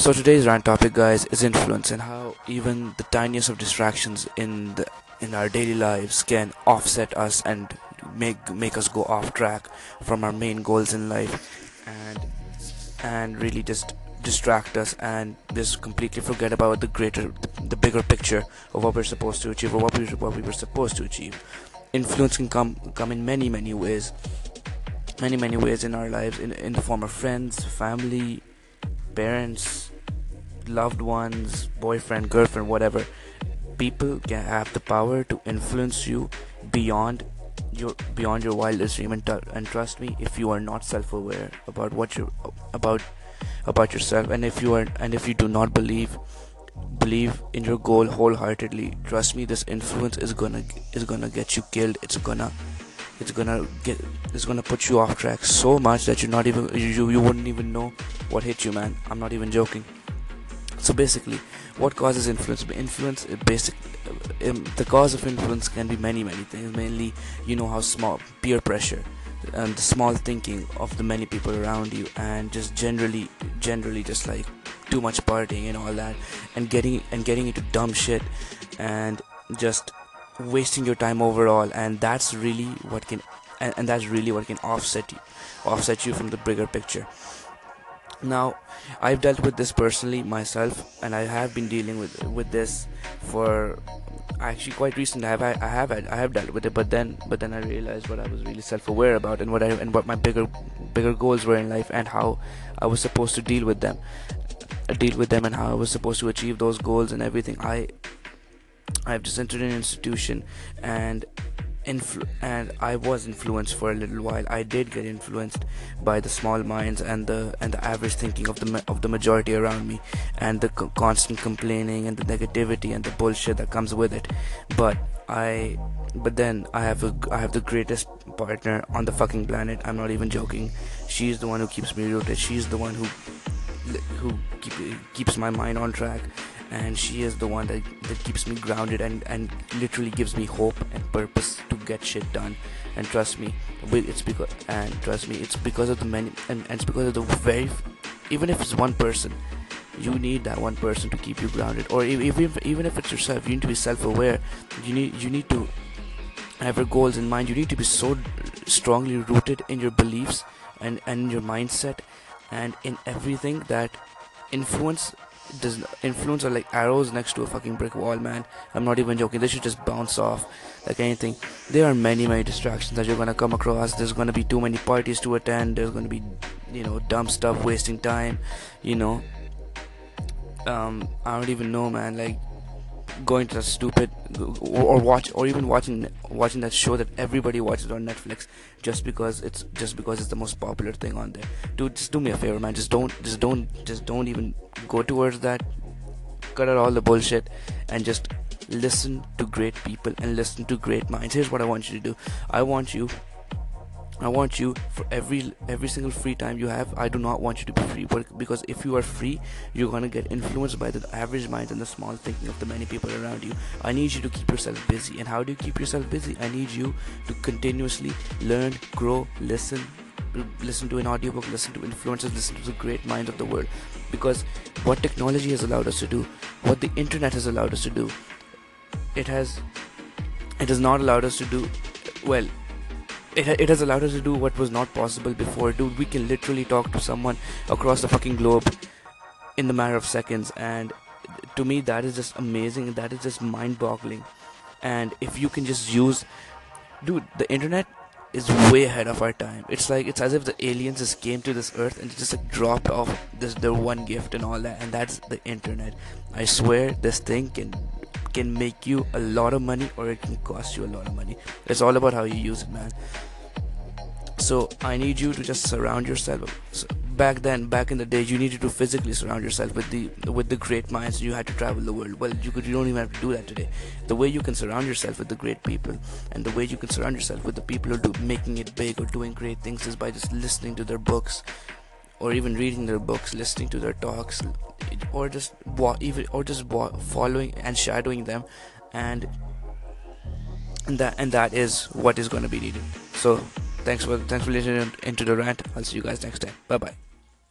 So today's rant topic, guys, is influence and how even the tiniest of distractions in our daily lives can offset us and make us go off track from our main goals in life, and really just distract us and just completely forget about the bigger picture of what we're supposed to achieve or what we were supposed to achieve. Influence can come in many ways in our lives, in the form of friends, family, parents, loved ones, boyfriend, girlfriend, whatever. People can have the power to influence you beyond your wildest dream, and trust me, if you are not self-aware about yourself, and if you do not believe in your goal wholeheartedly, trust me, this influence is gonna get you killed. It's gonna put you off track so much that you wouldn't even know what hit you, man. I'm not even joking. So basically, what causes influence? The cause of influence can be many things. Mainly, you know how small peer pressure and the small thinking of the many people around you, and just generally just like too much partying and all that, and getting into dumb shit and just wasting your time overall. And that's really what can offset you from the bigger picture. Now, I've dealt with this personally myself, and I have been dealing with this for actually quite recent. I have dealt with it, but then I realized what I was really self-aware about, and what my bigger goals were in life, and how I was supposed to deal with them, and how I was supposed to achieve those goals and everything. I've just entered an institution, and I was influenced for a little while. I did get influenced by the small minds and the average thinking of the majority around me, and the constant complaining and the negativity and the bullshit that comes with it. But then I have the greatest partner on the fucking planet. I'm not even joking. She's the one who keeps me rooted. She's the one who keeps my mind on track. And she is the one that keeps me grounded and literally gives me hope and purpose to get shit done. And trust me, it's because of the many, and it's because of the very, even if it's one person, you need that one person to keep you grounded. Or even if it's yourself, you need to be self-aware. You need to have your goals in mind. You need to be so strongly rooted in your beliefs and your mindset and in everything that influence are like arrows next to a fucking brick wall, man. I'm not even joking. They should just bounce off like anything. There are many distractions that you're gonna come across. There's gonna be too many parties to attend. There's gonna be, you know, dumb stuff, wasting time, you know, I don't even know, man, like going to that stupid or even watching that show that everybody watches on Netflix just because it's the most popular thing on there. Dude, just do me a favor, man. Just don't even go towards that. Cut out all the bullshit and just listen to great people and listen to great minds. Here's what I want you to do. I want you for every single free time you have. I do not want you to be free, because if you are free, you're gonna get influenced by the average mind and the small thinking of the many people around you. I need you to keep yourself busy. And how do you keep yourself busy? I need you to continuously learn, grow, listen to an audiobook, listen to influencers, listen to the great minds of the world. Because what technology has allowed us to do, what the internet has allowed us to do, it has not allowed us to do. Well, It has allowed us to do what was not possible before. Dude, we can literally talk to someone across the fucking globe in the matter of seconds, and to me that is just amazing. That is just mind-boggling. And if you can just use, dude, the internet is way ahead of our time. It's as if the aliens just came to this earth and just like dropped off their one gift and all that, and that's the internet. I swear this thing can make you a lot of money, or it can cost you a lot of money. It's all about how you use it, man. So I need you to just surround yourself. So back in the day, you needed to physically surround yourself with the great minds. You had to travel the world. Well, you don't even have to do that today. The way you can surround yourself with the great people, and the way you can surround yourself with the people who do making it big or doing great things, is by just listening to their books, or even reading their books, listening to their talks, or just following and shadowing them, and that is what is going to be needed. So thanks for listening into the rant. I'll see you guys next time. Bye bye.